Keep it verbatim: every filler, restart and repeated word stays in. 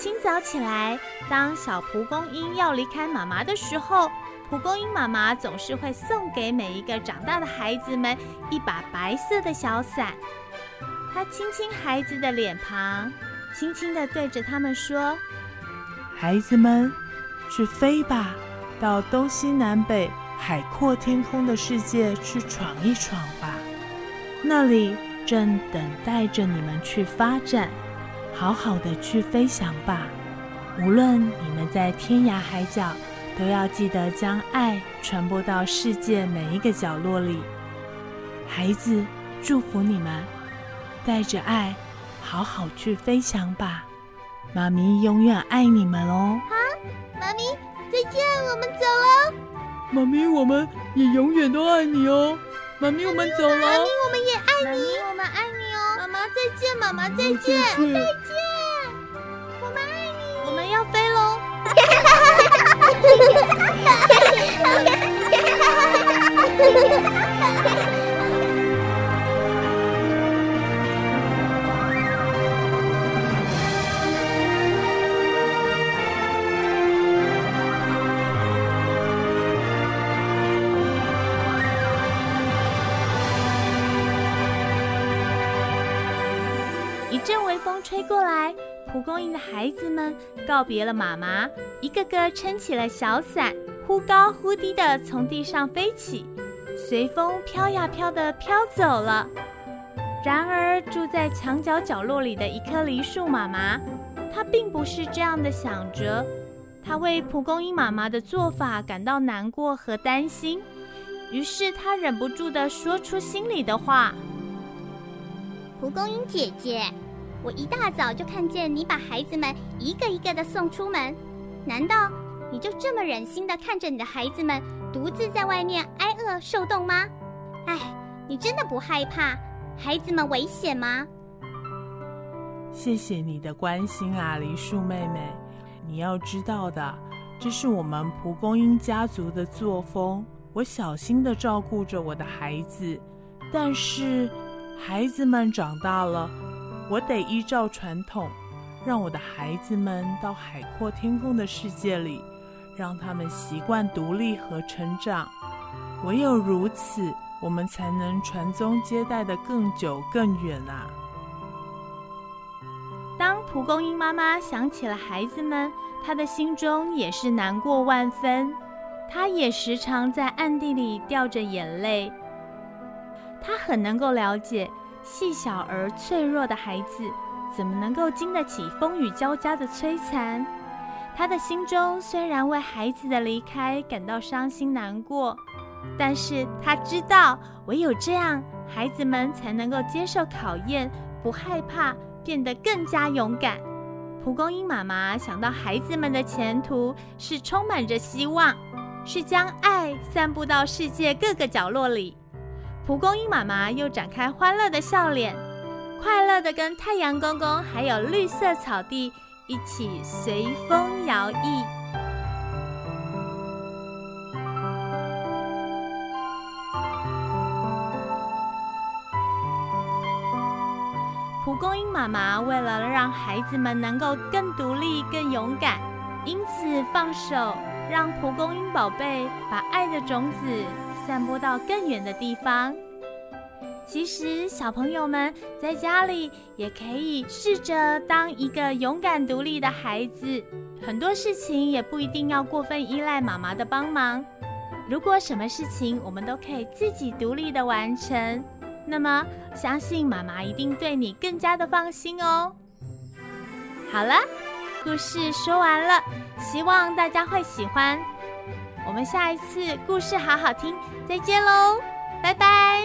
清早起来，当小蒲公英要离开妈妈的时候，蒲公英妈妈总是会送给每一个长大的孩子们一把白色的小伞。她亲亲孩子的脸庞，轻轻地对着他们说：“孩子们，去飞吧，到东西南北海阔天空的世界去闯一闯吧，那里正等待着你们去发展。好好的去飞翔吧，无论你们在天涯海角，都要记得将爱传播到世界每一个角落里。孩子，祝福你们，带着爱好好去飞翔吧，妈咪永远爱你们哦。”啊，妈咪再见，我们走了。妈咪我们也永远都爱你哦。妈咪我们走了。妈咪我们也爱你。妈咪我们爱你哦。妈妈再见。妈妈再见。妈妈再见。我们爱你。我们要飞喽。一阵微风吹过来，蒲公英的孩子们告别了妈妈，一个个撑起了小伞，忽高忽低地从地上飞起，随风飘呀飘地飘走了。然而住在墙角角落里的一棵梨树妈妈，她并不是这样的想着，她为蒲公英妈妈的做法感到难过和担心，于是她忍不住地说出心里的话：“蒲公英姐姐，我一大早就看见你把孩子们一个一个的送出门，难道你就这么忍心的看着你的孩子们独自在外面挨饿受冻吗？哎，你真的不害怕孩子们危险吗？”谢谢你的关心啊，梨树妹妹，你要知道的，这是我们蒲公英家族的作风，我小心的照顾着我的孩子，但是孩子们长大了，我得依照传统，让我的孩子们到海阔天空的世界里，让他们习惯独立和成长。唯有如此，我们才能传宗接代的更久更远啊！当蒲公英妈妈想起了孩子们，她的心中也是难过万分，她也时常在暗地里掉着眼泪。她很能够了解细小而脆弱的孩子怎么能够经得起风雨交加的摧残。他的心中虽然为孩子的离开感到伤心难过，但是他知道唯有这样，孩子们才能够接受考验，不害怕，变得更加勇敢。蒲公英妈妈想到孩子们的前途是充满着希望，是将爱散布到世界各个角落里。蒲公英妈妈又展开欢乐的笑脸，快乐地跟太阳公公还有绿色草地一起随风摇曳。蒲公英妈妈为了让孩子们能够更独立、更勇敢，因此放手让蒲公英宝贝把爱的种子散播到更远的地方。其实小朋友们在家里也可以试着当一个勇敢独立的孩子，很多事情也不一定要过分依赖妈妈的帮忙。如果什么事情我们都可以自己独立的完成，那么相信妈妈一定对你更加的放心哦。好了，故事说完了，希望大家会喜欢。我们下一次故事好好听，再见喽，拜拜。